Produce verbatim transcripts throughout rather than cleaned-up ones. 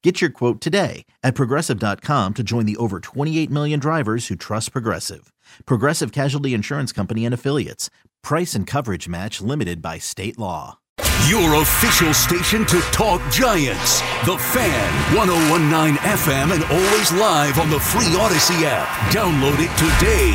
Get your quote today at Progressive dot com to join the over twenty-eight million drivers who trust Progressive. Progressive Casualty Insurance Company and Affiliates. Price and coverage match limited by state law. Your official station to talk Giants. The Fan, one oh one point nine F M, and always live on the free Odyssey app. Download it today.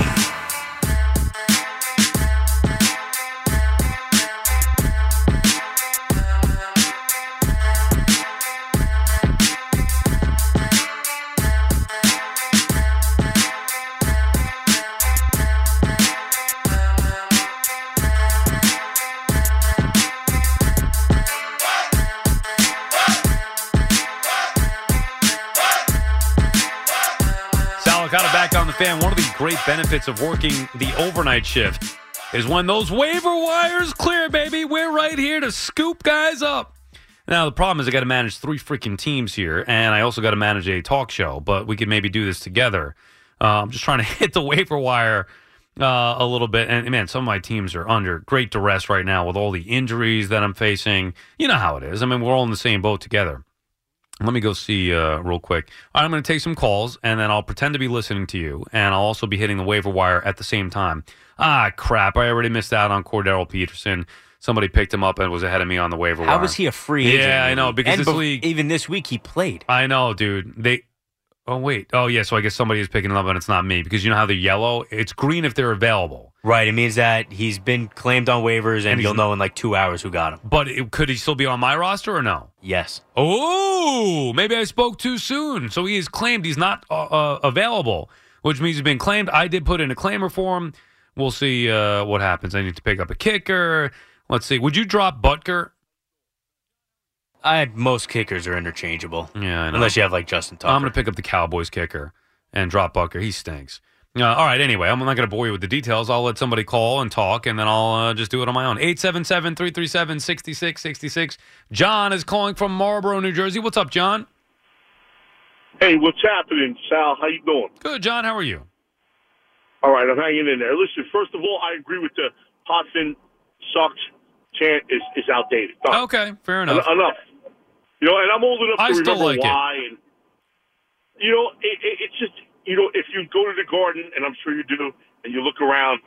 One of the great benefits of working the overnight shift is when those waiver wires clear, baby, we're right here to scoop guys up. Now, the problem is I got to manage three freaking teams here, and I also got to manage a talk show, but we could maybe do this together. Uh, I'm just trying to hit the waiver wire uh, a little bit. And, man, some of my teams are under great duress right now with all the injuries that I'm facing. You know how it is. I mean, we're all in the same boat together. Let me go see uh, real quick. All right, I'm going to take some calls, and then I'll pretend to be listening to you, and I'll also be hitting the waiver wire at the same time. Ah, crap. I already missed out on Cordero Peterson. Somebody picked him up and was ahead of me on the waiver wire. How was he a free agent? Yeah, I know. Because this league, even this week he played. I know, dude. They. Oh, wait. Oh, yeah, so I guess somebody is picking him up, and it's not me. Because you know how they're yellow? It's green if they're available. Right. It means that he's been claimed on waivers, and, and you'll know in like two hours who got him. But it, could he still be on my roster or no? Yes. Oh, maybe I spoke too soon. So he is claimed he's not uh, uh, available, which means he's been claimed. I did put in a claimer for him. We'll see uh, what happens. I need to pick up a kicker. Let's see. Would you drop Butker? I most kickers are interchangeable. Yeah, I know. Unless you have like Justin Tucker. I'm going to pick up the Cowboys kicker and drop Butker. He stinks. Uh, all right, anyway, I'm not going to bore you with the details. I'll let somebody call and talk, and then I'll uh, just do it on my own. eight seven seven, three three seven, six six six six. John is calling from Marlboro, New Jersey. What's up, John? Hey, what's happening, Sal? How you doing? Good, John. How are you? All right, I'm hanging in there. Listen, first of all, I agree with the Hudson sucks chant is, is outdated. Done. Okay, fair enough. En- enough. You know, and I'm old enough I to remember like why. And, you know, it, it, it's just... You know, if you go to the Garden, and I'm sure you do, and you look around,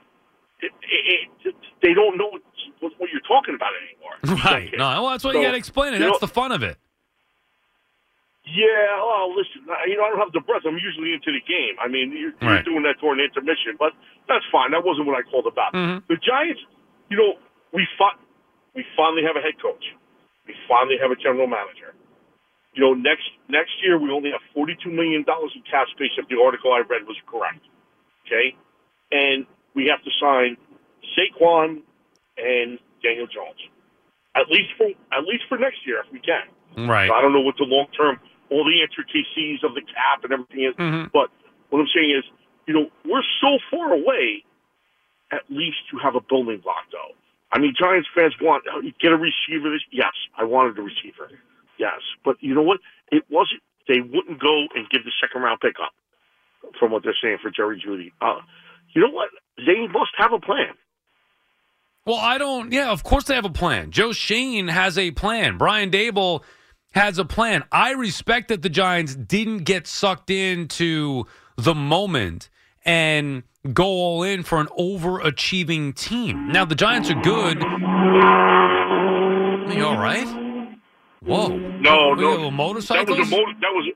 it, it, it, they don't know what, what you're talking about anymore. Right. No, well, that's why so, you got to explain it. That's know, the fun of it. Yeah, well, listen, you know, I don't have the breath. I'm usually into the game. I mean, you're, you're right. doing that during intermission, but that's fine. That wasn't what I called about. Mm-hmm. The Giants, you know, we fi- we finally have a head coach. We finally have a general manager. You know, next next year we only have forty-two million dollars in cap space if the article I read was correct, okay? And we have to sign Saquon and Daniel Jones, at least for at least for next year if we can. Right. So I don't know what the long-term, all the intricacies of the cap and everything is, mm-hmm. but what I'm saying is, you know, we're so far away, at least you have a building block, though. I mean, Giants fans want, get a receiver this Yes, I wanted a receiver. Yes, but you know what? It wasn't. They wouldn't go and give the second-round pick up, from what they're saying for Jerry Judy. Uh, you know what? They must have a plan. Well, I don't. Yeah, of course they have a plan. Joe Shane has a plan. Brian Daboll has a plan. I respect that the Giants didn't get sucked into the moment and go all in for an overachieving team. Now, the Giants are good. Are you all right? Whoa. No, we no. Motorcycles? That was a motor, that was,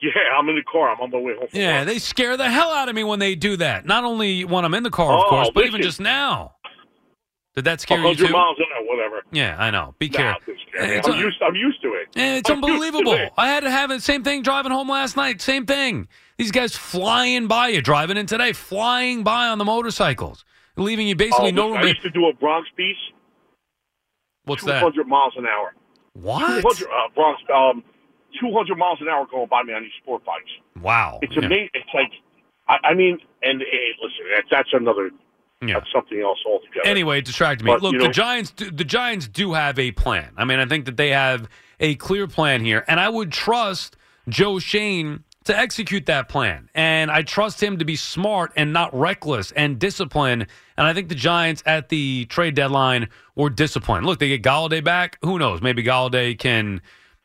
yeah, I'm in the car. I'm on my way home. Yeah, they scare the hell out of me when they do that. Not only when I'm in the car, of oh, course, but listen. Even just now. Did that scare you too? one hundred miles an hour, whatever. Yeah, I know. Be nah, careful. I'm, un- used, I'm used to it. It's I'm unbelievable. It. I had to have the same thing driving home last night. Same thing. These guys flying by you, driving in today, flying by on the motorcycles, leaving you basically oh, no room. I used to do a Bronx piece. What's that? two hundred miles an hour. What? two hundred, uh, Bronx, um, two hundred miles an hour going by me on these sport bikes. Wow. It's yeah. amazing. It's like, I, I mean, and hey, listen, that's, that's another... Yeah. That's something else altogether. Anyway, it distracted me. But, Look, you know, the Giants do, the Giants do have a plan. I mean, I think that they have a clear plan here, and I would trust Joe Shane to execute that plan. And I trust him to be smart and not reckless and disciplined. And I think the Giants at the trade deadline were disciplined. Look, they get Galladay back. Who knows? Maybe Galladay can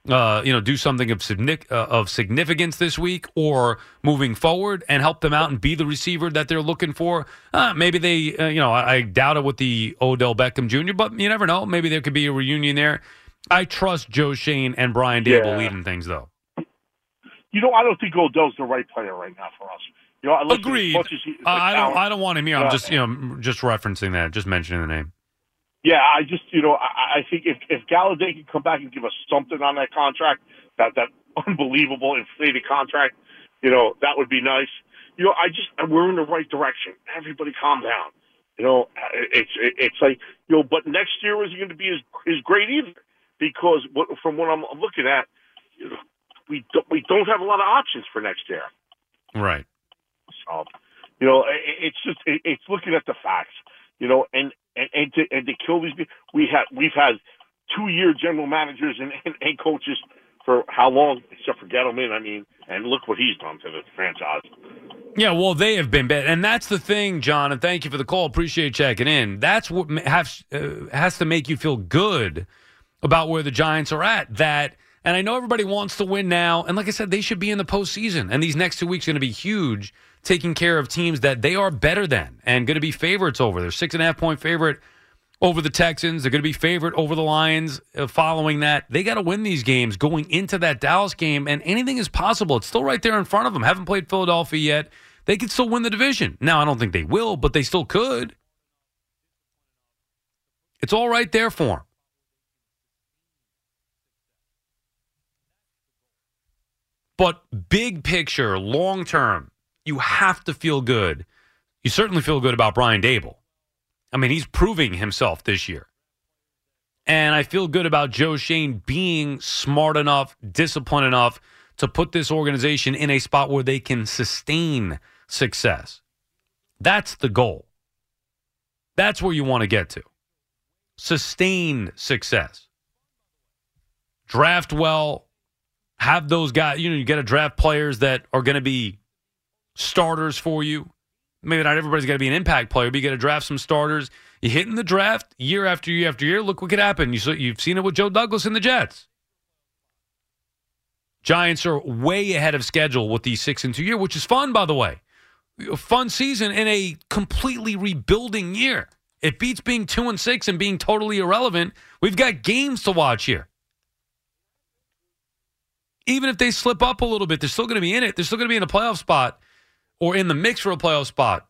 uh, you know, do something of, signific- uh, of significance this week or moving forward and help them out and be the receiver that they're looking for. Uh, maybe they, uh, you know, I, I doubt it with the Odell Beckham Junior, but you never know. Maybe there could be a reunion there. I trust Joe Shane and Brian Daboll yeah. leading things, though. You know, I don't think Odell's the right player right now for us. You know, Agreed. As as he, like, I, I, don't, I don't want him here. I'm uh, just, you know, just referencing that, just mentioning the name. Yeah, I just, you know, I, I think if, if Galladay can come back and give us something on that contract, that, that unbelievable inflated contract, you know, that would be nice. You know, I just, we're in the right direction. Everybody calm down. You know, it's it's like, you know, but next year isn't going to be as, as great either because what, from what I'm looking at, you know, we, don't, we don't have a lot of options for next year. Right. So, you know, it, it's just, it, it's looking at the facts, you know, and, And, and to and to kill these people, we have we've had two year general managers and, and, and coaches for how long? Except for Gettleman, I mean, and look what he's done to the franchise. Yeah, well, they have been bad, and that's the thing, John. And thank you for the call. Appreciate checking in. That's what has uh, has to make you feel good about where the Giants are at. That, and I know everybody wants to win now, and like I said, they should be in the postseason, and these next two weeks are going to be huge. Taking care of teams that they are better than and going to be favorites over. They're six and a half point favorite over the Texans. They're going to be favorite over the Lions following that. They got to win these games going into that Dallas game, and anything is possible. It's still right there in front of them. Haven't played Philadelphia yet. They could still win the division. Now, I don't think they will, but they still could. It's all right there for them. But big picture, long term, you have to feel good. You certainly feel good about Brian Daboll. I mean, he's proving himself this year. And I feel good about Joe Shane being smart enough, disciplined enough to put this organization in a spot where they can sustain success. That's the goal. That's where you want to get to. Sustained success. Draft well. Have those guys, you know, you got to draft players that are going to be starters for you. Maybe not everybody's got to be an impact player, but you got to draft some starters. You hit in the draft year after year after year. Look what could happen. You saw, you've seen it with Joe Douglas and the Jets. Giants are way ahead of schedule with the six and two year, which is fun, by the way. A fun season in a completely rebuilding year. It beats being two and six and being totally irrelevant. We've got games to watch here. Even if they slip up a little bit, they're still going to be in it. They're still going to be in a playoff spot. Or in the mix for a playoff spot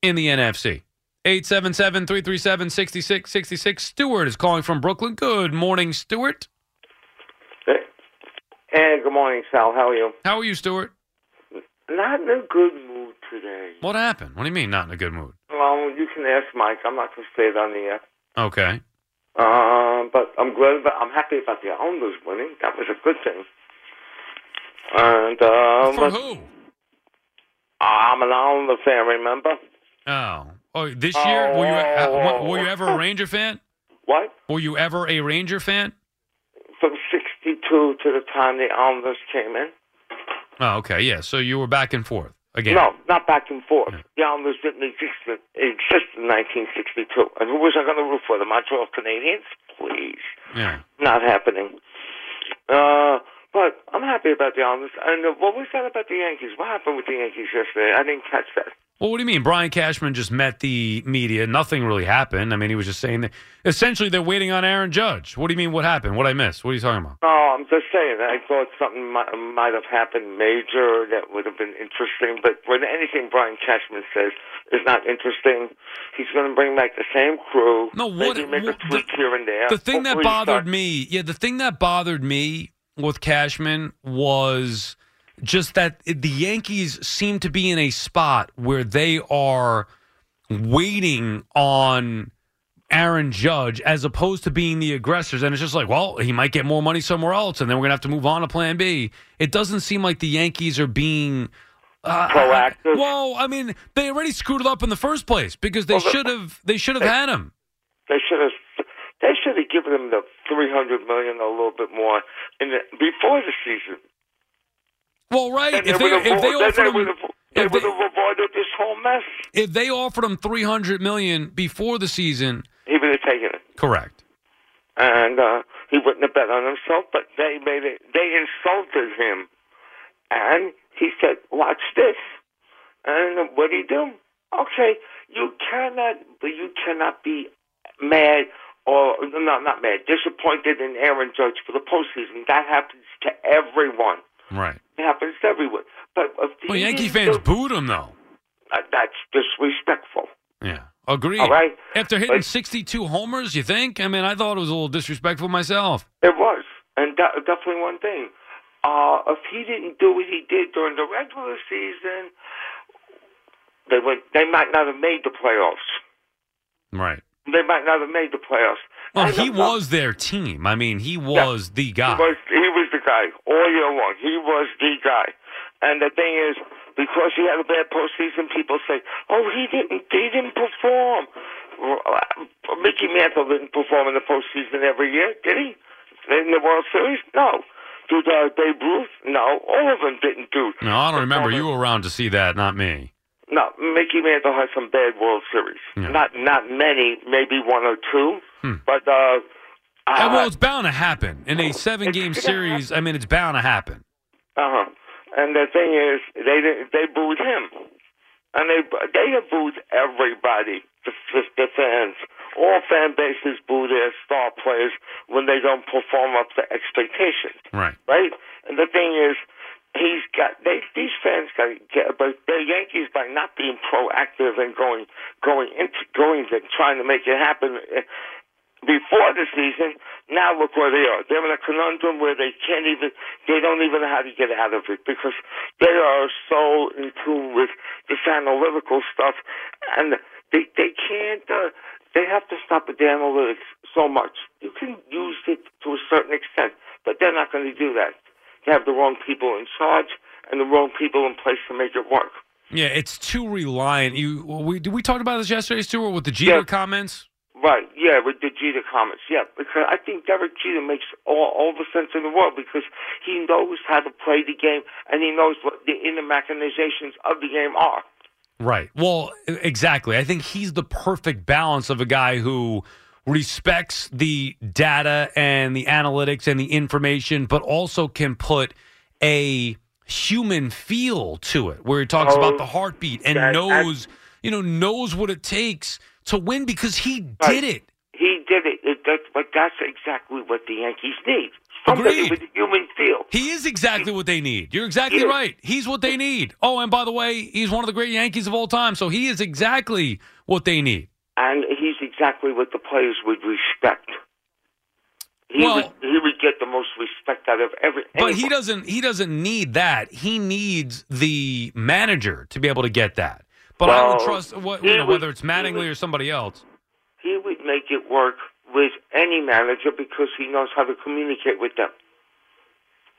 in the N F C. eight seven seven, three three seven, six six six six. Stuart is calling from Brooklyn. Good morning, Stuart. Hey, hey, good morning, Sal. How are you? How are you, Stuart? Not in a good mood today. What happened? What do you mean, not in a good mood? Well, you can ask Mike. I'm not going to say it on the air. Okay. Uh, but I'm glad. About, I'm happy about the Islanders winning. That was a good thing. And uh, from who? I'm an Islander fan. Remember? Oh, oh! This oh. year, were you uh, were you ever a Ranger fan? What? Were you ever a Ranger fan? From sixty-two to the time the Islanders came in. Oh, okay, yeah. So you were back and forth again? No, not back and forth. No. The Islanders didn't exist in, exist in nineteen sixty-two, and who was I going to root for? The Montreal Canadiens? Please. Yeah. Not happening. Uh. But I'm happy about the Islanders. And what was that about the Yankees? What happened with the Yankees yesterday? I didn't catch that. Well, what do you mean? Brian Cashman just met the media. Nothing really happened. I mean, he was just saying that essentially they're waiting on Aaron Judge. What do you mean? What happened? What I missed? What are you talking about? Oh, I'm just saying. I thought something might, might have happened major that would have been interesting. But when anything Brian Cashman says is not interesting, he's going to bring back the same crew. No, what? Maybe make what, a tweak the, here and there. The thing Hopefully that bothered me, yeah, the thing that bothered me with Cashman was just that the Yankees seem to be in a spot where they are waiting on Aaron Judge as opposed to being the aggressors. And it's just like, well, he might get more money somewhere else, and then we're going to have to move on to plan B. It doesn't seem like the Yankees are being uh, proactive. Well, I mean, they already screwed it up in the first place because they well, should have they should have had him. They should have. They should have given him the three hundred million dollars, a little bit more, in the, before the season. Well, right. If they, if they offered him, they would have avoided this whole mess. If they offered him three hundred million before the season, he would have taken it. Correct. And uh, he wouldn't have bet on himself. But they made it. They insulted him, and he said, "Watch this." And what did he do? Okay, you cannot, but you cannot be mad. Or no, not mad. Disappointed in Aaron Judge for the postseason. That happens to everyone. Right. It happens to everyone. But if the well, Yankee fans booed him, though. Uh, that's disrespectful. Yeah. Agreed. All right. After hitting but, sixty-two homers, you think? I mean, I thought it was a little disrespectful myself. It was. And that, definitely one thing. Uh, if he didn't do what he did during the regular season, they went, they might not have made the playoffs. Right. They might not have made the playoffs. Well, he know. was their team. I mean, he was yeah, the guy. He was, he was the guy all year long. He was the guy. And the thing is, because he had a bad postseason, people say, "Oh, he didn't. He didn't perform." Mickey Mantle didn't perform in the postseason every year, did he? In the World Series, no. Did uh, Babe Ruth? No. All of them didn't do. No, I don't remember. You were around to see that, not me. No, Mickey Mantle has some bad World Series. Yeah. Not not many, maybe one or two. Hmm. But uh, uh, well, it's bound to happen in a seven-game series. I mean, it's bound to happen. Uh huh. And the thing is, they they booed him, and they they have booed everybody. The, the fans, all fan bases boo their star players when they don't perform up to expectations. Right. Right. And the thing is, He's got they, these fans got to get, but the Yankees by not being proactive and going, going into going and trying to make it happen before the season. Now look where they are. They're in a conundrum where they can't even, they don't even know how to get out of it because they are so in tune with this analytical stuff, and they they can't. Uh, they have to stop with the analytics so much. You can use it to a certain extent, but they're not going to do that. They have the wrong people in charge and the wrong people in place to make it work. Yeah, it's too reliant. You, we did we talk about this yesterday, Stuart, with the Jeter yeah. comments? Right, yeah, with the Jeter comments, yeah. Because I think Derek Jeter makes all, all the sense in the world because he knows how to play the game and he knows what the inner machinations of the game are. Right, well, exactly. I think he's the perfect balance of a guy who respects the data and the analytics and the information, but also can put a human feel to it where he talks oh, about the heartbeat and that, knows, that, you know, knows what it takes to win because he did it. He did it. it that's, but that's exactly what the Yankees need. Somebody Agreed. with a human feel. He is exactly what they need. You're exactly he right. He's what they need. Oh, and by the way, he's one of the great Yankees of all time, so he is exactly what they need. And he's exactly what the players would respect. He, well, would, he would get the most respect out of every. But anybody. he doesn't. He doesn't need that. He needs the manager to be able to get that. But well, I would trust what, you know, would, whether it's Mattingly would, or somebody else. He would make it work with any manager because he knows how to communicate with them.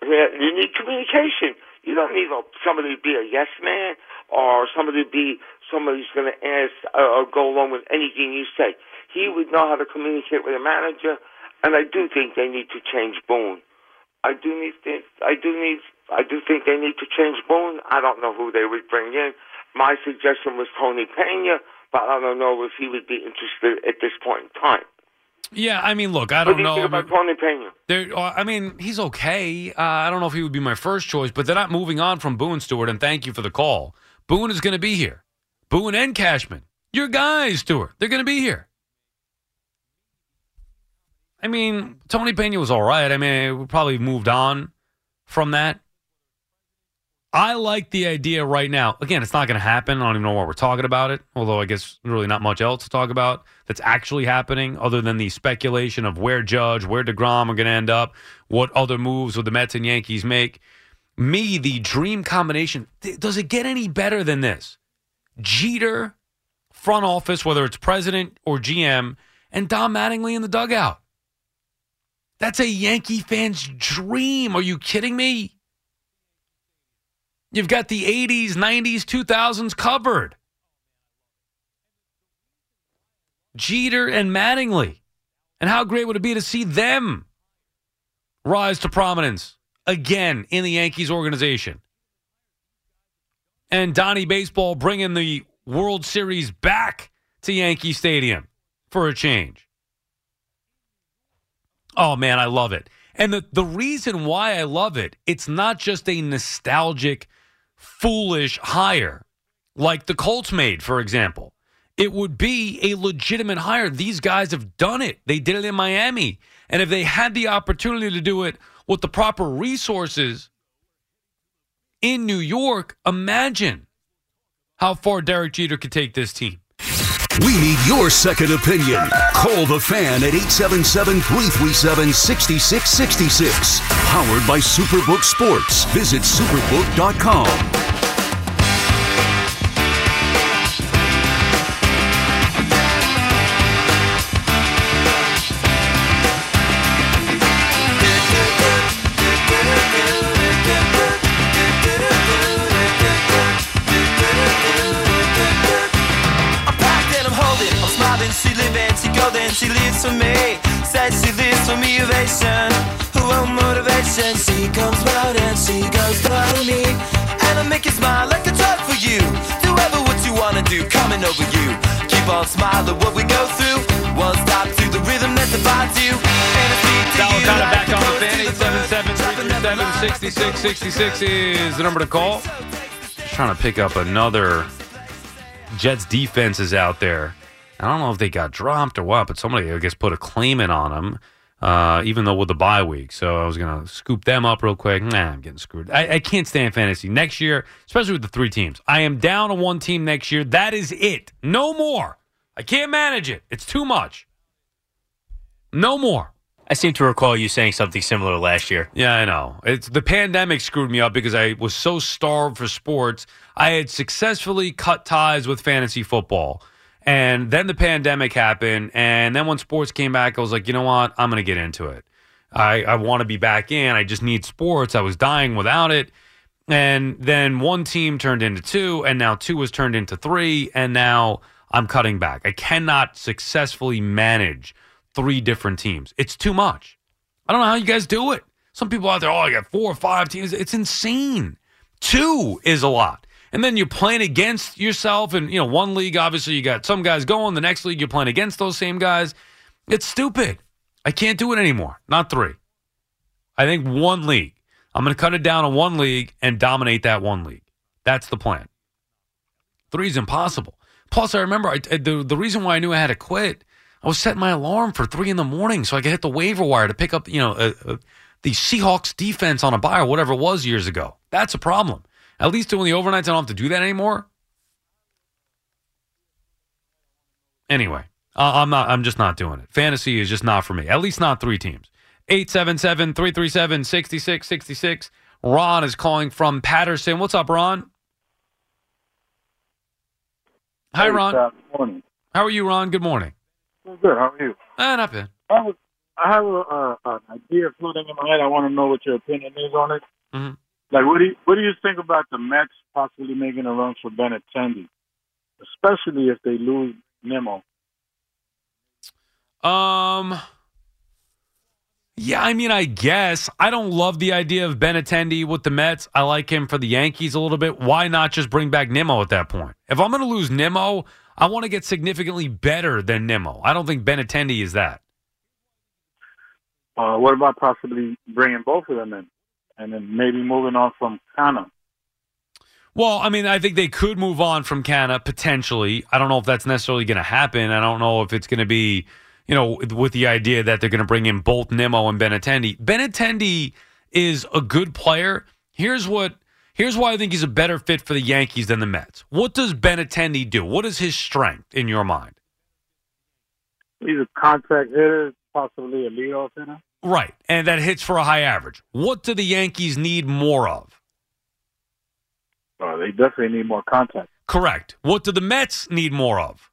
You need communication. You don't need somebody to be a yes man or somebody to be somebody who's going to ask or go along with anything you say. He would know how to communicate with a manager, and I do think they need to change Boone. I do need. I do need. I do think they need to change Boone. I don't know who they would bring in. My suggestion was Tony Pena, but I don't know if he would be interested at this point in time. Yeah, I mean, look, I don't know. What do you think about Tony Pena? I mean, he's okay. Uh, I don't know if he would be my first choice, but they're not moving on from Boone, Stewart, and thank you for the call. Boone is going to be here. Boone and Cashman, your guys, Stuart, they're going to be here. I mean, Tony Pena was all right. I mean, we probably moved on from that. I like the idea right now. Again, it's not going to happen. I don't even know why we're talking about it, although I guess really not much else to talk about that's actually happening other than the speculation of where Judge, where DeGrom are going to end up, what other moves would the Mets and Yankees make. Me, the dream combination, does it get any better than this? Jeter, front office, whether it's president or G M, and Don Mattingly in the dugout. That's a Yankee fan's dream. Are you kidding me? You've got the eighties, nineties, two thousands covered. Jeter and Mattingly. And how great would it be to see them rise to prominence again in the Yankees organization? And Donnie Baseball bringing the World Series back to Yankee Stadium for a change. Oh, man, I love it. And the, the reason why I love it, it's not just a nostalgic, foolish hire like the Colts made, for example. It would be a legitimate hire. These guys have done it. They did it in Miami. And if they had the opportunity to do it with the proper resources in New York, imagine how far Derek Jeter could take this team. We need your second opinion. Call The Fan at eight seven seven, three three seven, six six six six. Powered by SuperBook Sports. Visit superbook dot com. She lives for me, says she lives for me, ovation. Who wants motivation? She comes out and she goes through me. And I make you smile like a drug for you. Do ever what you wanna do, coming over you. Keep on smiling what we go through. One stop to the rhythm that divides you. And it's me to you. Kind of back on The Fan. Eight seven seven, three three seven, six six six six is the number to call. Just trying to pick up another. Jets defense is out there. I don't know if they got dropped or what, but somebody, I guess, put a claim in on them, uh, even though with the bye week. So I was going to scoop them up real quick. Nah, I'm getting screwed. I, I can't stand fantasy. Next year, especially with the three teams, I am down to one team next year. That is it. No more. I can't manage it. It's too much. No more. I seem to recall you saying something similar last year. Yeah, I know. It's the pandemic screwed me up because I was so starved for sports. I had successfully cut ties with fantasy football. And then the pandemic happened, and then when sports came back, I was like, you know what? I'm going to get into it. I, I want to be back in. I just need sports. I was dying without it. And then one team turned into two, and now two was turned into three, and now I'm cutting back. I cannot successfully manage three different teams. It's too much. I don't know how you guys do it. Some people out there, oh, I got four or five teams. It's insane. Two is a lot. And then you're playing against yourself. And, you know, one league, obviously, you got some guys going. The next league, you're playing against those same guys. It's stupid. I can't do it anymore. Not three. I think one league. I'm going to cut it down to one league and dominate that one league. That's the plan. Three is impossible. Plus, I remember I, the, the reason why I knew I had to quit, I was setting my alarm for three in the morning so I could hit the waiver wire to pick up, you know, uh, uh, the Seahawks defense on a buy or whatever it was years ago. That's a problem. At least doing the overnights, I don't have to do that anymore. Anyway, I'm not. I'm just not doing it. Fantasy is just not for me. At least not three teams. eight seven seven, three three seven, six six six six. Ron is calling from Patterson. What's up, Ron? Hi, Ron. Hey, uh, good morning. How are you, Ron? Good morning. I'm good. How are you? Uh, not bad. I, was, I have a, uh, an idea floating in my head. I want to know what your opinion is on it. Mm-hmm. Like, what do you, what do you think about the Mets possibly making a run for Benintendi, especially if they lose Nimmo? Um, yeah, I mean, I guess I don't love the idea of Benintendi with the Mets. I like him for the Yankees a little bit. Why not just bring back Nimmo at that point? If I'm going to lose Nimmo, I want to get significantly better than Nimmo. I don't think Benintendi is that. Uh, what about possibly bringing both of them in? And then maybe moving on from Connor. Well, I mean, I think they could move on from Canna potentially. I don't know if that's necessarily going to happen. I don't know if it's going to be, you know, with the idea that they're going to bring in both Nimmo and Benintendi. Benintendi is a good player. Here's what. Here's why I think he's a better fit for the Yankees than the Mets. What does Benintendi do? What is his strength in your mind? He's a contact hitter, possibly a leadoff hitter. Right, and that hits for a high average. What do the Yankees need more of? Uh, they definitely need more contact. Correct. What do the Mets need more of?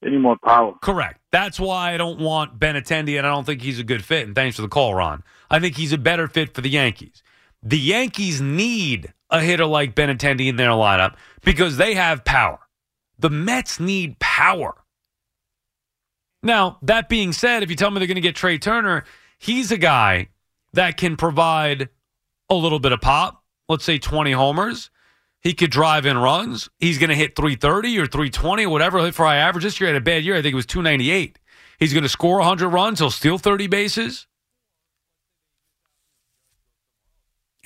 They need more power. Correct. That's why I don't want Benintendi, and I don't think he's a good fit. And thanks for the call, Ron. I think he's a better fit for the Yankees. The Yankees need a hitter like Benintendi in their lineup because they have power. The Mets need power. Now, that being said, if you tell me they're going to get Trey Turner, he's a guy that can provide a little bit of pop. Let's say twenty homers. He could drive in runs. He's going to hit three thirty or three twenty or whatever. Hit for high average. This year had a bad year. I think it was two ninety-eight. He's going to score one hundred runs. He'll steal thirty bases.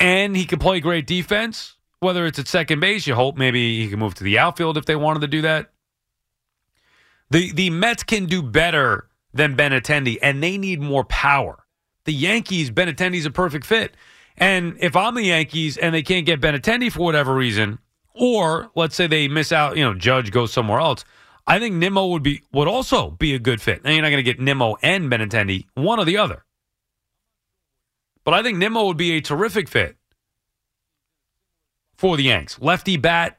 And he can play great defense, whether it's at second base. You hope maybe he can move to the outfield if they wanted to do that. The the Mets can do better than Benintendi, and they need more power. The Yankees, Benintendi's a perfect fit. And if I'm the Yankees and they can't get Benintendi for whatever reason, or let's say they miss out, you know, Judge goes somewhere else, I think Nimmo would be would also be a good fit. Now, you're not going to get Nimmo and Benintendi, one or the other. But I think Nimmo would be a terrific fit for the Yanks. Lefty bat,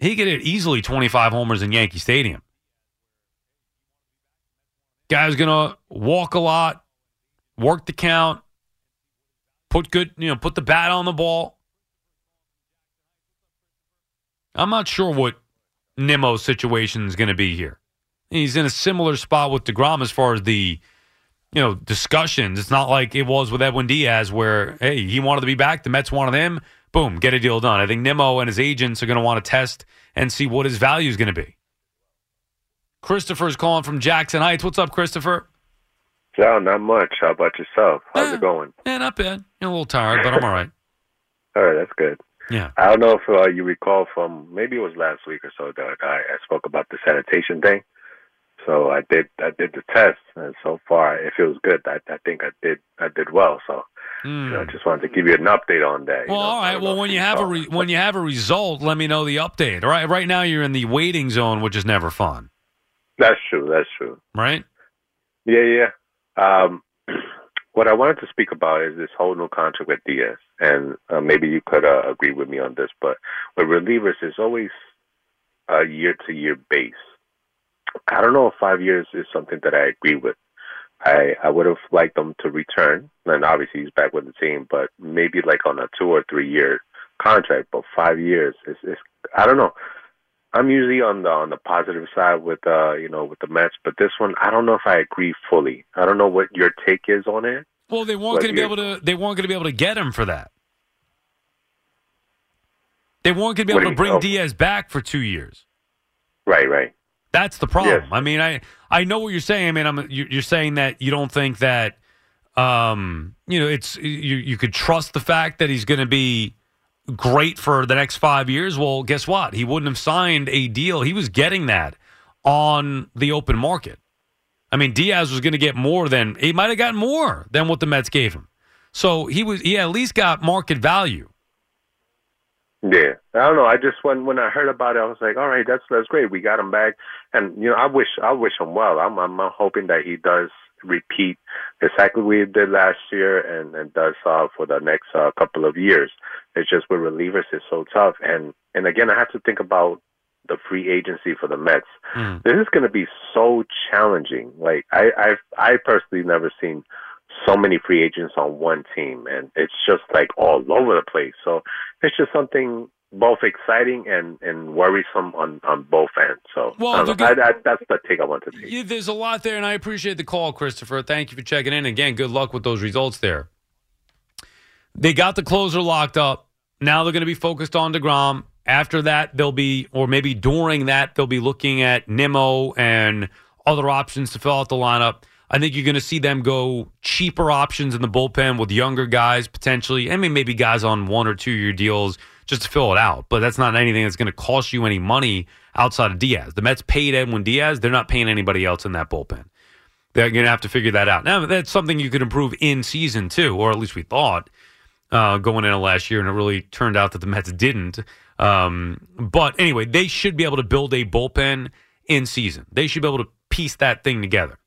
he could hit easily twenty-five homers in Yankee Stadium. Guy's going to walk a lot, work the count, put good, you know, put the bat on the ball. I'm not sure what Nimmo's situation is going to be here. He's in a similar spot with DeGrom as far as the, you know, discussions. It's not like it was with Edwin Diaz where, hey, he wanted to be back, the Mets wanted him, boom, get a deal done. I think Nimmo and his agents are going to want to test and see what his value is going to be. Christopher's calling from Jackson Heights. What's up, Christopher? No, not much. How about yourself? How's eh, it going? Yeah, not bad. I'm a little tired, but I'm all right. All right, that's good. Yeah. I don't know if uh, you recall from, maybe it was last week or so, Doug, I, I spoke about the sanitation thing. So I did I did the test, and so far it feels good. I, I think I did I did well. So mm. you know, I just wanted to give you an update on that. Well, you know? all right. Well, when you have a re- when you have a result, let me know the update. All right. Right now you're in the waiting zone, which is never fun. That's true. That's true. Right? Yeah, yeah. Um, what I wanted to speak about is this whole new contract with Diaz, and uh, maybe you could uh, agree with me on this. But with relievers, it's always a year-to-year base. I don't know if five years is something that I agree with. I, I would have liked them to return, and obviously he's back with the team, but maybe like on a two- or three-year contract, but five years, is, is I don't know. I'm usually on the on the positive side with uh you know with the Mets, but this one I don't know if I agree fully. I don't know what your take is on it. Well, they weren't going to be able to they weren't going to be able to get him for that. They weren't going to be able to bring Diaz back for two years. Right, right. That's the problem. Yes. I mean, I I know what you're saying. I mean, I'm you're saying that you don't think that um you know it's you you could trust the fact that he's going to be great for the next five years. Well, guess what? He wouldn't have signed a deal. He was getting that on the open market. I mean, Diaz was going to get more than he might have gotten more than what the Mets gave him. So he was, he at least got market value. Yeah, I don't know. I just when when I heard about it, I was like, all right, that's that's great. We got him back, and you know, I wish I wish him well. I'm I'm hoping that he does repeat exactly what he did last year and, and does uh, for the next uh, couple of years. It's just with relievers, it's so tough. And and again, I have to think about the free agency for the Mets. Mm. This is going to be so challenging. Like I I've, I personally never seen so many free agents on one team, and it's just like all over the place. So it's just something both exciting and, and worrisome on, on both ends. So well, um, I, I, that's the take I want to take. Yeah, there's a lot there, and I appreciate the call, Christopher. Thank you for checking in. Again, good luck with those results there. They got the closer locked up. Now they're going to be focused on DeGrom. After that, they'll be, or maybe during that, they'll be looking at Nimmo and other options to fill out the lineup. I think you're going to see them go cheaper options in the bullpen with younger guys potentially. I mean, maybe guys on one or two year deals just to fill it out. But that's not anything that's going to cost you any money outside of Diaz. The Mets paid Edwin Diaz. They're not paying anybody else in that bullpen. They're going to have to figure that out. Now, that's something you could improve in season, too, or at least we thought uh, going into last year, and it really turned out that the Mets didn't. Um, but anyway, they should be able to build a bullpen in season. They should be able to piece that thing together.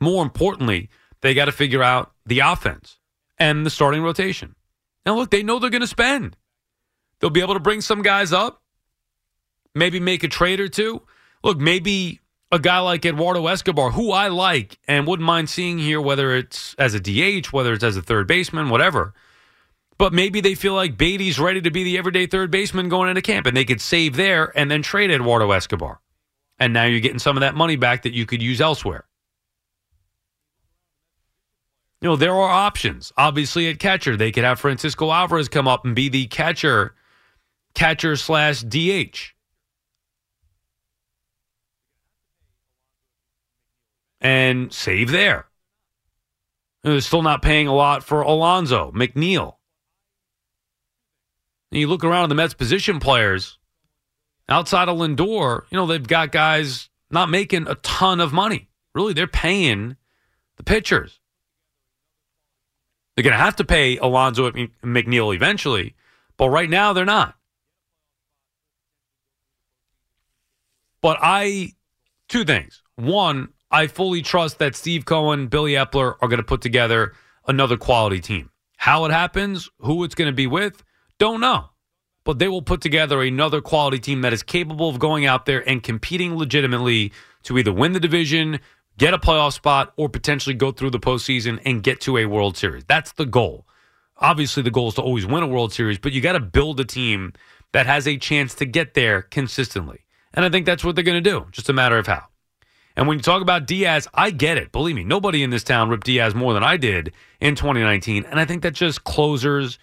More importantly, they got to figure out the offense and the starting rotation. Now, look, they know they're going to spend. They'll be able to bring some guys up, maybe make a trade or two. Look, maybe a guy like Eduardo Escobar, who I like and wouldn't mind seeing here, whether it's as a D H, whether it's as a third baseman, whatever. But maybe they feel like Beatty's ready to be the everyday third baseman going into camp, and they could save there and then trade Eduardo Escobar. And now you're getting some of that money back that you could use elsewhere. You know, there are options. Obviously, at catcher, they could have Francisco Alvarez come up and be the catcher, catcher slash D H. And save there. They're still not paying a lot for Alonso, McNeil. And you look around at the Mets position players, outside of Lindor, you know, they've got guys not making a ton of money. Really, they're paying the pitchers. They're going to have to pay Alonso and McNeil eventually, but right now they're not. But I, two things. One, I fully trust that Steve Cohen, Billy Epler are going to put together another quality team. How it happens, who it's going to be with, don't know. But they will put together another quality team that is capable of going out there and competing legitimately to either win the division, get a playoff spot, or potentially go through the postseason and get to a World Series. That's the goal. Obviously, the goal is to always win a World Series, but you got to build a team that has a chance to get there consistently. And I think that's what they're going to do, just a matter of how. And when you talk about Diaz, I get it. Believe me, nobody in this town ripped Diaz more than I did in twenty nineteen. And I think that just closers,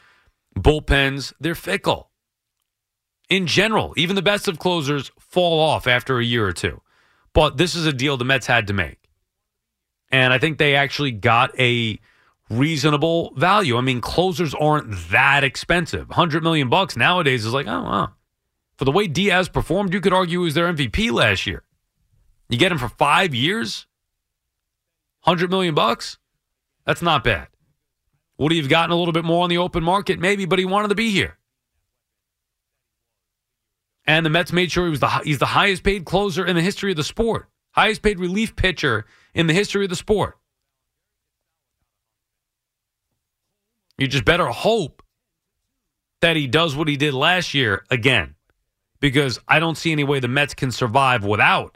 bullpens, they're fickle. In general, even the best of closers fall off after a year or two. But this is a deal the Mets had to make. And I think they actually got a reasonable value. I mean, closers aren't that expensive. one hundred million dollars bucks nowadays is like, oh, wow. For the way Diaz performed, you could argue he was their M V P last year. You get him for five years, one hundred million dollars bucks? That's not bad. Would he have gotten a little bit more on the open market? Maybe, but he wanted to be here. And the Mets made sure he was the he's the highest paid closer in the history of the sport. Highest paid relief pitcher in the history of the sport. You just better hope that he does what he did last year again. Because I don't see any way the Mets can survive without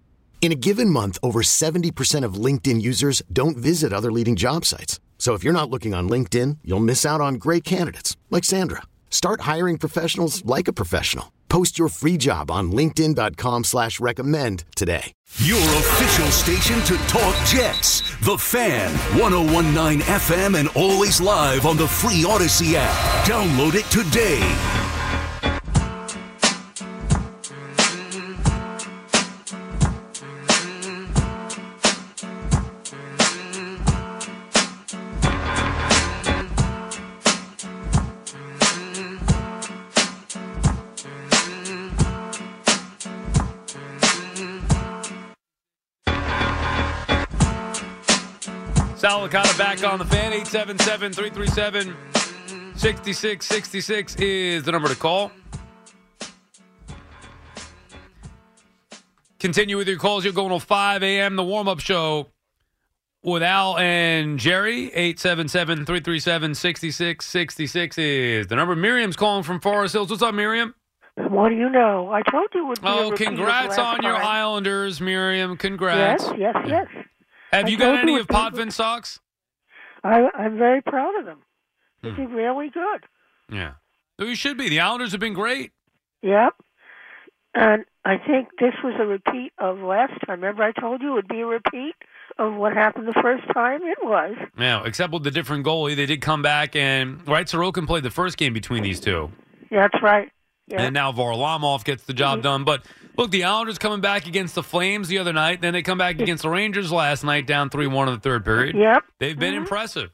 In a given month, over seventy percent of LinkedIn users don't visit other leading job sites. So if you're not looking on LinkedIn, you'll miss out on great candidates like Sandra. Start hiring professionals like a professional. Post your free job on linkedin dot com slash recommend today. Your official station to talk Jets. The Fan, one oh one point nine F M and always live on the free Odyssey app. Download it today. Salicata back on the Fan. Eight seven seven, three three seven, six six six six is the number to call. Continue with your calls. You're going till five a.m. The warm-up show with Al and Jerry. Eight seven seven, three three seven, six six six six is the number. Miriam's calling from Forest Hills. What's up, Miriam? What do you know? I told you it would be oh, a repeat. Oh, congrats on time. Your Islanders, Miriam. Congrats. Yes, yes, yes. Have I you got any you of Potvin socks? I, I'm very proud of them. They've hmm. been really good. Yeah. So you should be. The Islanders have been great. Yep. And I think this was a repeat of last time. Remember I told you it would be a repeat of what happened the first time? It was. Yeah, except with the different goalie. They did come back, and right, Sorokin played the first game between these two. Yeah, that's right. Yeah. And now Varlamov gets the job mm-hmm. done. But, look, the Islanders coming back against the Flames the other night. Then they come back against the Rangers last night, down three one in the third period. Yep. They've been mm-hmm. impressive.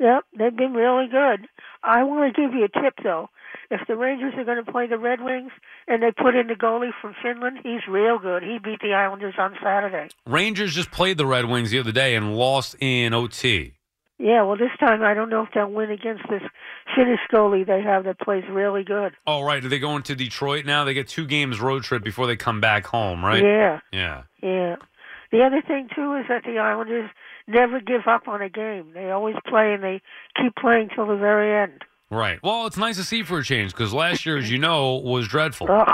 Yep, they've been really good. I want to give you a tip, though. If the Rangers are going to play the Red Wings and they put in the goalie from Finland, he's real good. He beat the Islanders on Saturday. Rangers just played the Red Wings the other day and lost in O T. Yeah, well, this time I don't know if they'll win against this Finnish goalie they have that plays really good. Oh, right. Are they going to Detroit now? They get two games road trip before they come back home, right? Yeah. Yeah. Yeah. The other thing, too, is that the Islanders never give up on a game. They always play, and they keep playing till the very end. Right. Well, it's nice to see for a change, because last year, as you know, was dreadful. Oh.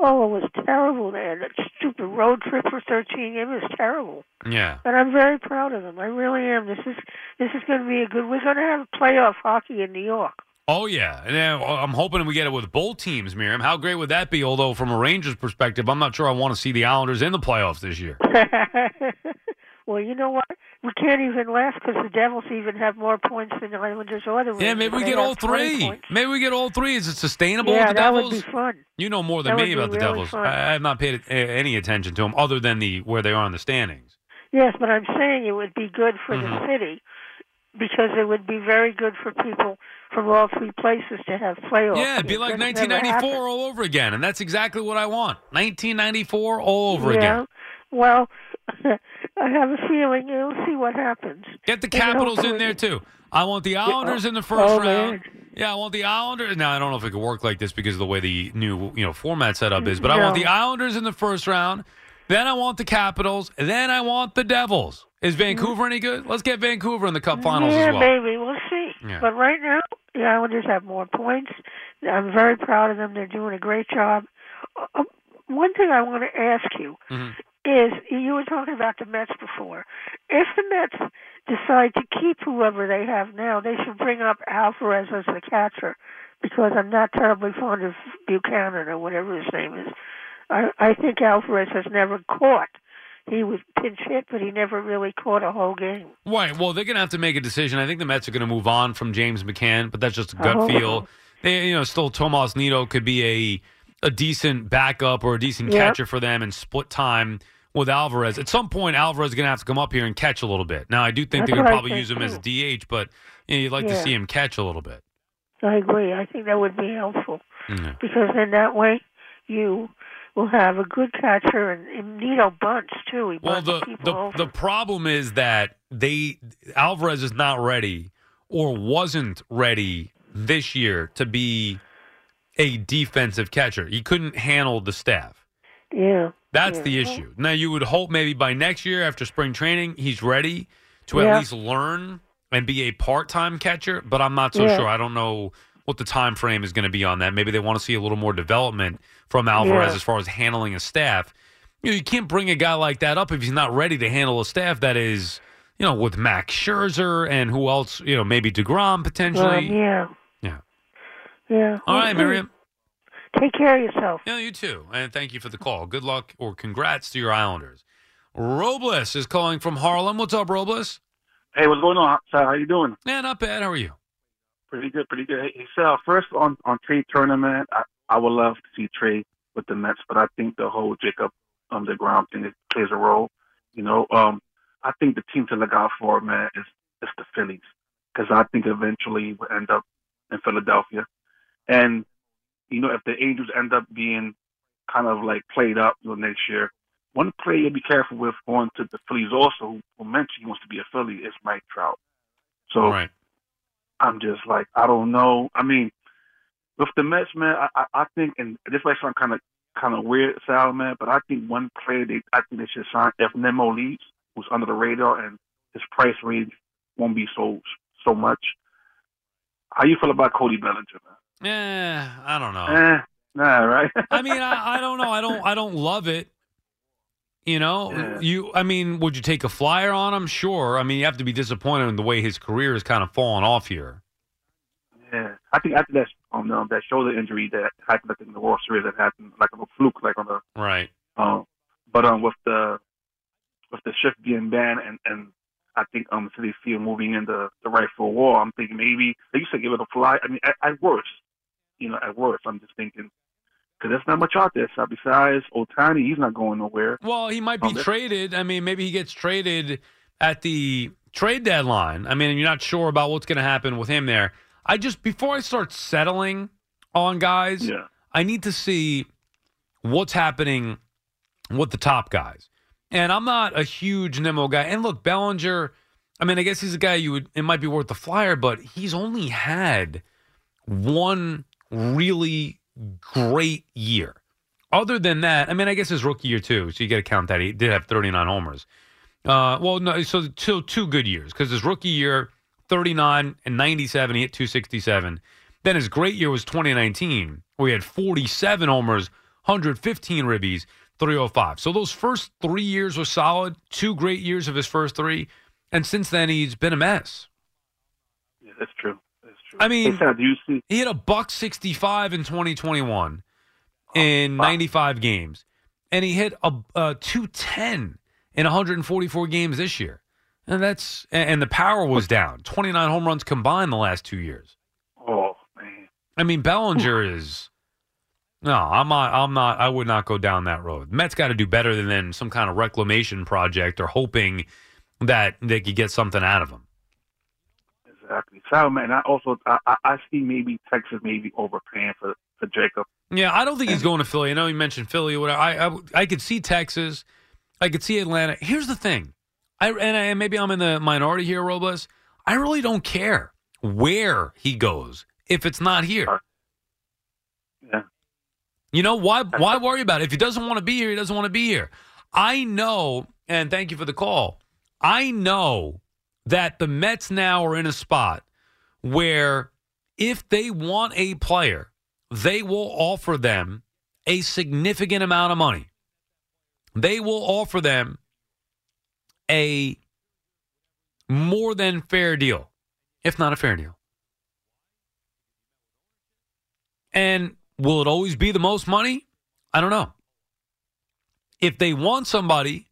oh, it was terrible, man. That stupid road trip for thirteen years was terrible. Yeah. And I'm very proud of them. I really am. This is this is going to be a good... We're going to have playoff hockey in New York. Oh, yeah. And I'm hoping we get it with both teams, Miriam. How great would that be? Although, from a Rangers perspective, I'm not sure I want to see the Islanders in the playoffs this year. Well, you know what? We can't even laugh because the Devils even have more points than the Islanders or the Rangers. Yeah, maybe we get all three. Maybe we get all three. Is it sustainable yeah, with the Devils? Yeah, that would be fun. You know more than me about the Devils. I, I have not paid any attention to them other than the where they are in the standings. Yes, but I'm saying it would be good for mm-hmm. the city because it would be very good for people from all three places to have playoffs. Yeah, it'd be like nineteen ninety-four all over again, and that's exactly what I want. nineteen ninety-four all over yeah. again. Well, I have a feeling you'll see what happens. Get the Capitals in there, too. I want the Islanders yeah. in the first oh, round. Man. Yeah, I want the Islanders. Now, I don't know if it could work like this because of the way the new you know format setup is, but no. I want the Islanders in the first round. Then I want the Capitals. Then I want the Devils. Is Vancouver any good? Let's get Vancouver in the Cup Finals yeah, as well. Yeah, baby, we'll see. Yeah. But right now, the Islanders have more points. I'm very proud of them. They're doing a great job. Uh, one thing I want to ask you mm-hmm. is you were talking about the Mets before. If the Mets decide to keep whoever they have now, they should bring up Alvarez as the catcher because I'm not terribly fond of Buchanan or whatever his name is. I, I think Alvarez has never caught. He was pinch hit, but he never really caught a whole game. Right. Well, they're going to have to make a decision. I think the Mets are going to move on from James McCann, but that's just a gut oh. feel. They, you know, still Tomas Nido could be a, a decent backup or a decent yep. catcher for them and split time with Alvarez. At some point, Alvarez is going to have to come up here and catch a little bit. Now, I do think that's they're going to probably think, use him too. As a D H, but you know, you'd like yeah. to see him catch a little bit. I agree. I think that would be helpful mm-hmm. because then that way you will have a good catcher, and, and Nito bunts, too. He bunts well, the, people the, over. The problem is that they Alvarez is not ready or wasn't ready this year to be a defensive catcher. He couldn't handle the staff. Yeah. That's yeah. the issue. Now, you would hope maybe by next year after spring training, he's ready to yeah. at least learn and be a part-time catcher, but I'm not so yeah. sure. I don't know what the time frame is going to be on that. Maybe they want to see a little more development from Alvarez yeah. as far as handling a staff. You know, you can't bring a guy like that up if he's not ready to handle a staff that is, you know, with Max Scherzer and who else, you know, maybe DeGrom potentially. Um, yeah. Yeah. Yeah. All right, Miriam. Take care of yourself. Yeah, you too. And thank you for the call. Good luck or congrats to your Islanders. Robles is calling from Harlem. What's up, Robles? Hey, what's going on, sir? How you doing? Yeah, not bad. How are you? Pretty good, pretty good. Hey, so first on, on Trey Turner, I, I would love to see Trey with the Mets, but I think the whole Jacob on the ground thing it plays a role. You know, um, I think the team to look out for, man, is, is the Phillies, because I think eventually we'll end up in Philadelphia. And you know, if the Angels end up being kind of like played up you know, next year, one player you be careful with going to the Phillies also, who mentioned he wants to be a Philly, is Mike Trout. So right. I'm just like, I don't know. I mean, with the Mets, man, I, I, I think, and this might sound kind of kind of weird, Sal, man, but I think one player they I think they should sign, if Nemo leaves, who's under the radar, and his price range won't be so so much. How you feel about Cody Bellinger, man? Eh, I don't know. Eh, nah, right? I mean, I, I don't know. I don't I don't love it. You know, yeah. you. I mean, would you take a flyer on him? Sure. I mean, you have to be disappointed in the way his career has kind of fallen off here. Yeah, I think after that um, um, that shoulder injury that happened I think, in the World Series, that happened like a fluke, like on the right. Um, but um, with the with the shift being banned, and, and I think um, City Field moving in the, the right field wall, I'm thinking maybe they used to give it a fly. I mean, at, at worst, you know, at worst, I'm just thinking. Because there's not much out there. So besides Ohtani, he's not going nowhere. Well, he might be um, traded. I mean, maybe he gets traded at the trade deadline. I mean, you're not sure about what's going to happen with him there. I just, before I start settling on guys, yeah. I need to see what's happening with the top guys. And I'm not a huge Nemo guy. And look, Bellinger, I mean, I guess he's a guy you would, it might be worth the flyer, but he's only had one really great year. Other than that, I mean, I guess his rookie year too, so you got to count that. He did have thirty-nine homers. Uh, well, no, so two, two good years, because his rookie year, thirty-nine and ninety-seven, he hit two sixty-seven. Then his great year was twenty nineteen, where he had forty-seven homers, one hundred fifteen ribbies, three oh five. So those first three years were solid, two great years of his first three, and since then he's been a mess. Yeah, that's true. I mean, he hit a buck sixty-five in twenty twenty-one in ninety-five games, and he hit a, a two ten in one hundred forty-four games this year, and that's and the power was down. twenty-nine home runs combined the last two years. Oh man! I mean, Bellinger is no. I'm not. I'm not. I would not go down that road. Mets got to do better than, than some kind of reclamation project or hoping that they could get something out of him. Exactly. So, man, I also I, I see maybe Texas maybe overpaying for, for Jacob. Yeah, I don't think he's going to Philly. I know you mentioned Philly. Whatever. I, I I could see Texas. I could see Atlanta. Here's the thing. I and I, maybe I'm in the minority here, Robles. I really don't care where he goes if it's not here. Yeah. You know, why why worry about it? If he doesn't want to be here, he doesn't want to be here. I know, and thank you for the call. I know that the Mets now are in a spot where if they want a player, they will offer them a significant amount of money. They will offer them a more than fair deal, if not a fair deal. And will it always be the most money? I don't know. If they want somebody,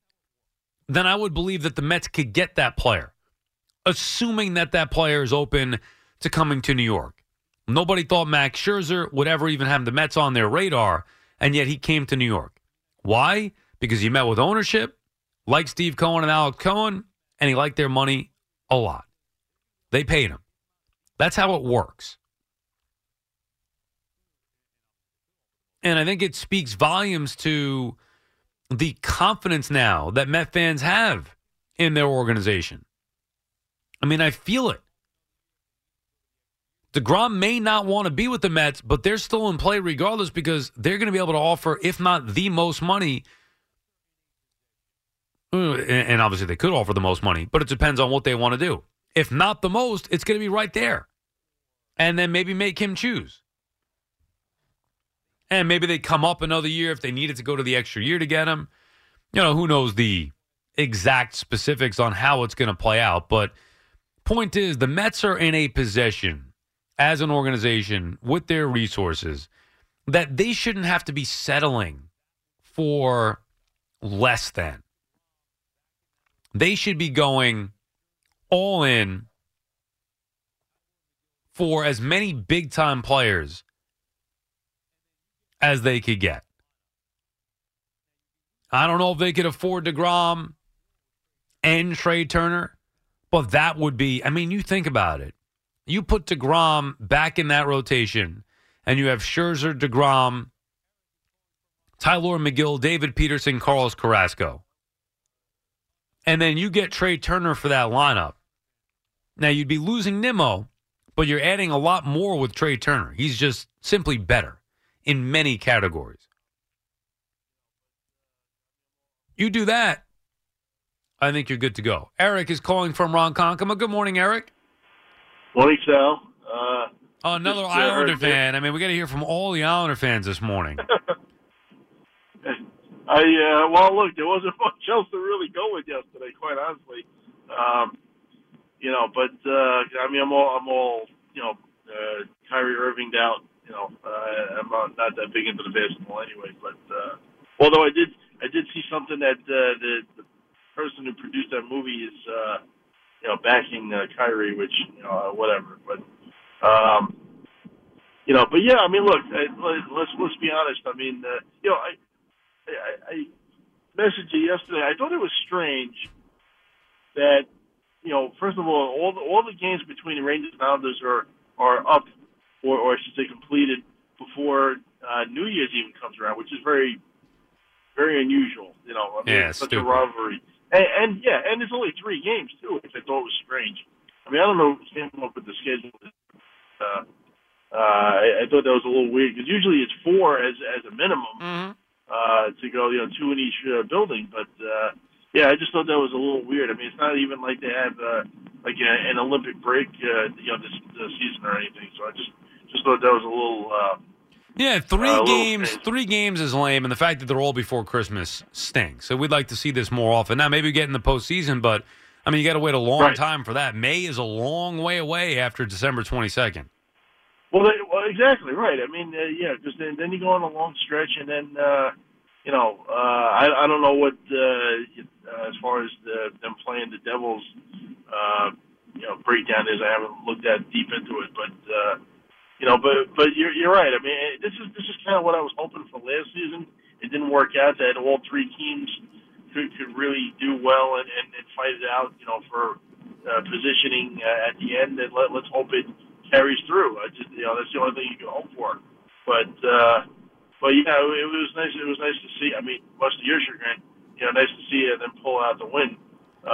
then I would believe that the Mets could get that player, assuming that that player is open to coming to New York. Nobody thought Max Scherzer would ever even have the Mets on their radar, and yet he came to New York. Why? Because he met with ownership, like Steve Cohen and Alec Cohen, and he liked their money a lot. They paid him. That's how it works. And I think it speaks volumes to the confidence now that Met fans have in their organization. I mean, I feel it. DeGrom may not want to be with the Mets, but they're still in play regardless because they're going to be able to offer, if not the most money, and obviously they could offer the most money, but it depends on what they want to do. If not the most, it's going to be right there. And then maybe make him choose. And maybe they come up another year if they needed to go to the extra year to get him. You know, who knows the exact specifics on how it's going to play out, but point is, the Mets are in a position as an organization with their resources that they shouldn't have to be settling for less than. They should be going all in for as many big-time players as they could get. I don't know if they could afford DeGrom and Trey Turner. But that would be, I mean, you think about it. You put DeGrom back in that rotation, and you have Scherzer, DeGrom, Tyler McGill, David Peterson, Carlos Carrasco. And then you get Trey Turner for that lineup. Now, you'd be losing Nimmo, but you're adding a lot more with Trey Turner. He's just simply better in many categories. You do that, I think you're good to go. Eric is calling from Ronkonkoma. Good morning, Eric. Morning, Sal. Uh, oh, another Islander fan. I mean, we got to hear from all the Islander fans this morning. I uh, well, look, there wasn't much else to really go with yesterday, quite honestly. Um, you know, but uh, I mean, I'm all, I'm all, you know, uh, Kyrie Irving out. You know, uh, I'm not, not that big into the basketball anyway. But uh, although I did, I did see something that uh, the, the person who produced that movie is, uh, you know, backing uh, Kyrie, which, you know, uh, whatever. But, um, you know, but yeah, I mean, look, I, let's let's be honest. I mean, uh, you know, I, I I messaged you yesterday. I thought it was strange that, you know, first of all, all the, all the games between the Rangers and Islanders are are up. Or, or I should say completed before uh, New Year's even comes around, which is very, very unusual. You know, I mean, yeah, it's such stupid. a rivalry. And, and, yeah, and it's only three games, too, which I thought was strange. I mean, I don't know who came up with the schedule. Uh, uh, I, I thought that was a little weird, because usually it's four as as a minimum mm-hmm. uh, to go, you know, two in each uh, building. But, uh, yeah, I just thought that was a little weird. I mean, it's not even like they have, uh, like, a, an Olympic break uh, you know, this, this season or anything. So I just... Just thought that was a little. Uh, yeah, three uh, games. Three games is lame, and the fact that they're all before Christmas stinks. So we'd like to see this more often. Now maybe we get in the postseason, but I mean you got to wait a long right. time for that. May is a long way away after December twenty-second. Well, they, well, exactly right. I mean, uh, yeah, because then, then you go on a long stretch, and then uh, you know uh, I, I don't know what uh, as far as the, them playing the Devils uh, you know breakdown is. I haven't looked that deep into it, but. Uh, You know, but but you're you're right. I mean, this is this is kind of what I was hoping for last season. It didn't work out that all three teams could, could really do well and, and, and fight it out. You know, for uh, positioning uh, at the end, and let let's hope it carries through. I just you know that's the only thing you can hope for. But uh, but yeah, it, it was nice. It was nice to see. I mean, much to your chagrin, you know, nice to see them pull out the win.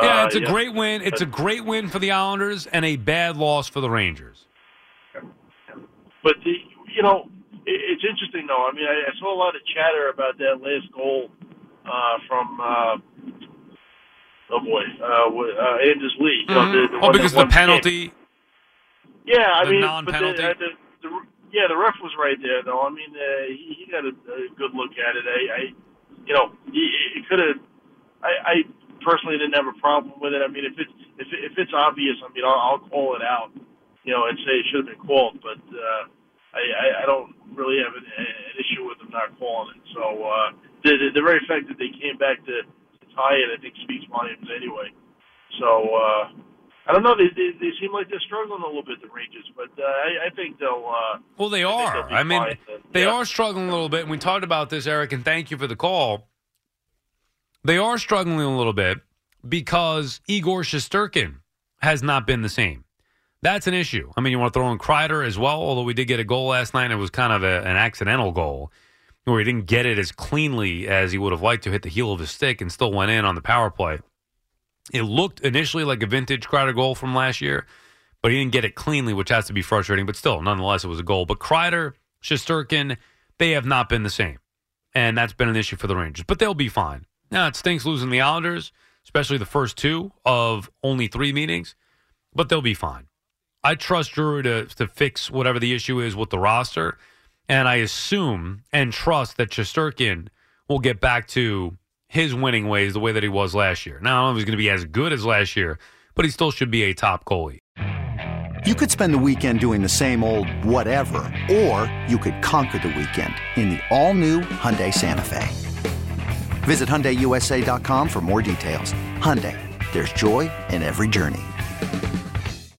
Yeah, uh, it's a yeah. great win. It's a great win for the Islanders and a bad loss for the Rangers. But, the, you know, it's interesting, though. I mean, I saw a lot of chatter about that last goal uh, from, uh, oh, boy, uh, uh, Anders Lee. You know, mm-hmm. the, the oh, because the penalty? The yeah, I the mean, non-penalty. But the, the, the, yeah, the ref was right there, though. I mean, uh, he, he got a, a good look at it. I, I you know, it could have, I, I personally didn't have a problem with it. I mean, if it's, if, if it's obvious, I mean, I'll, I'll call it out. You know, I'd say it should have been called, but uh, I, I, I don't really have an, an issue with them not calling it. So uh, the, the very fact that they came back to, to tie it, I think, speaks volumes anyway. So uh, I don't know. They, they they seem like they're struggling a little bit, the Rangers, but uh, I, I think they'll. Uh, well, they I are. I mean, and, they yeah. are struggling a little bit. And we talked about this, Eric, and thank you for the call. They are struggling a little bit because Igor Shesterkin has not been the same. That's an issue. I mean, you want to throw in Kreider as well, although we did get a goal last night. It was kind of a, an accidental goal where he didn't get it as cleanly as he would have liked to, hit the heel of his stick and still went in on the power play. It looked initially like a vintage Kreider goal from last year, but he didn't get it cleanly, which has to be frustrating. But still, nonetheless, it was a goal. But Kreider, Shesterkin, they have not been the same. And that's been an issue for the Rangers. But they'll be fine. Now, it stinks losing the Islanders, especially the first two of only three meetings. But they'll be fine. I trust Drew to, to fix whatever the issue is with the roster, and I assume and trust that Shesterkin will get back to his winning ways the way that he was last year. Now, I don't know if he's going to be as good as last year, but he still should be a top goalie. You could spend the weekend doing the same old whatever, or you could conquer the weekend in the all-new Hyundai Santa Fe. Visit Hyundai U S A dot com for more details. Hyundai, there's joy in every journey.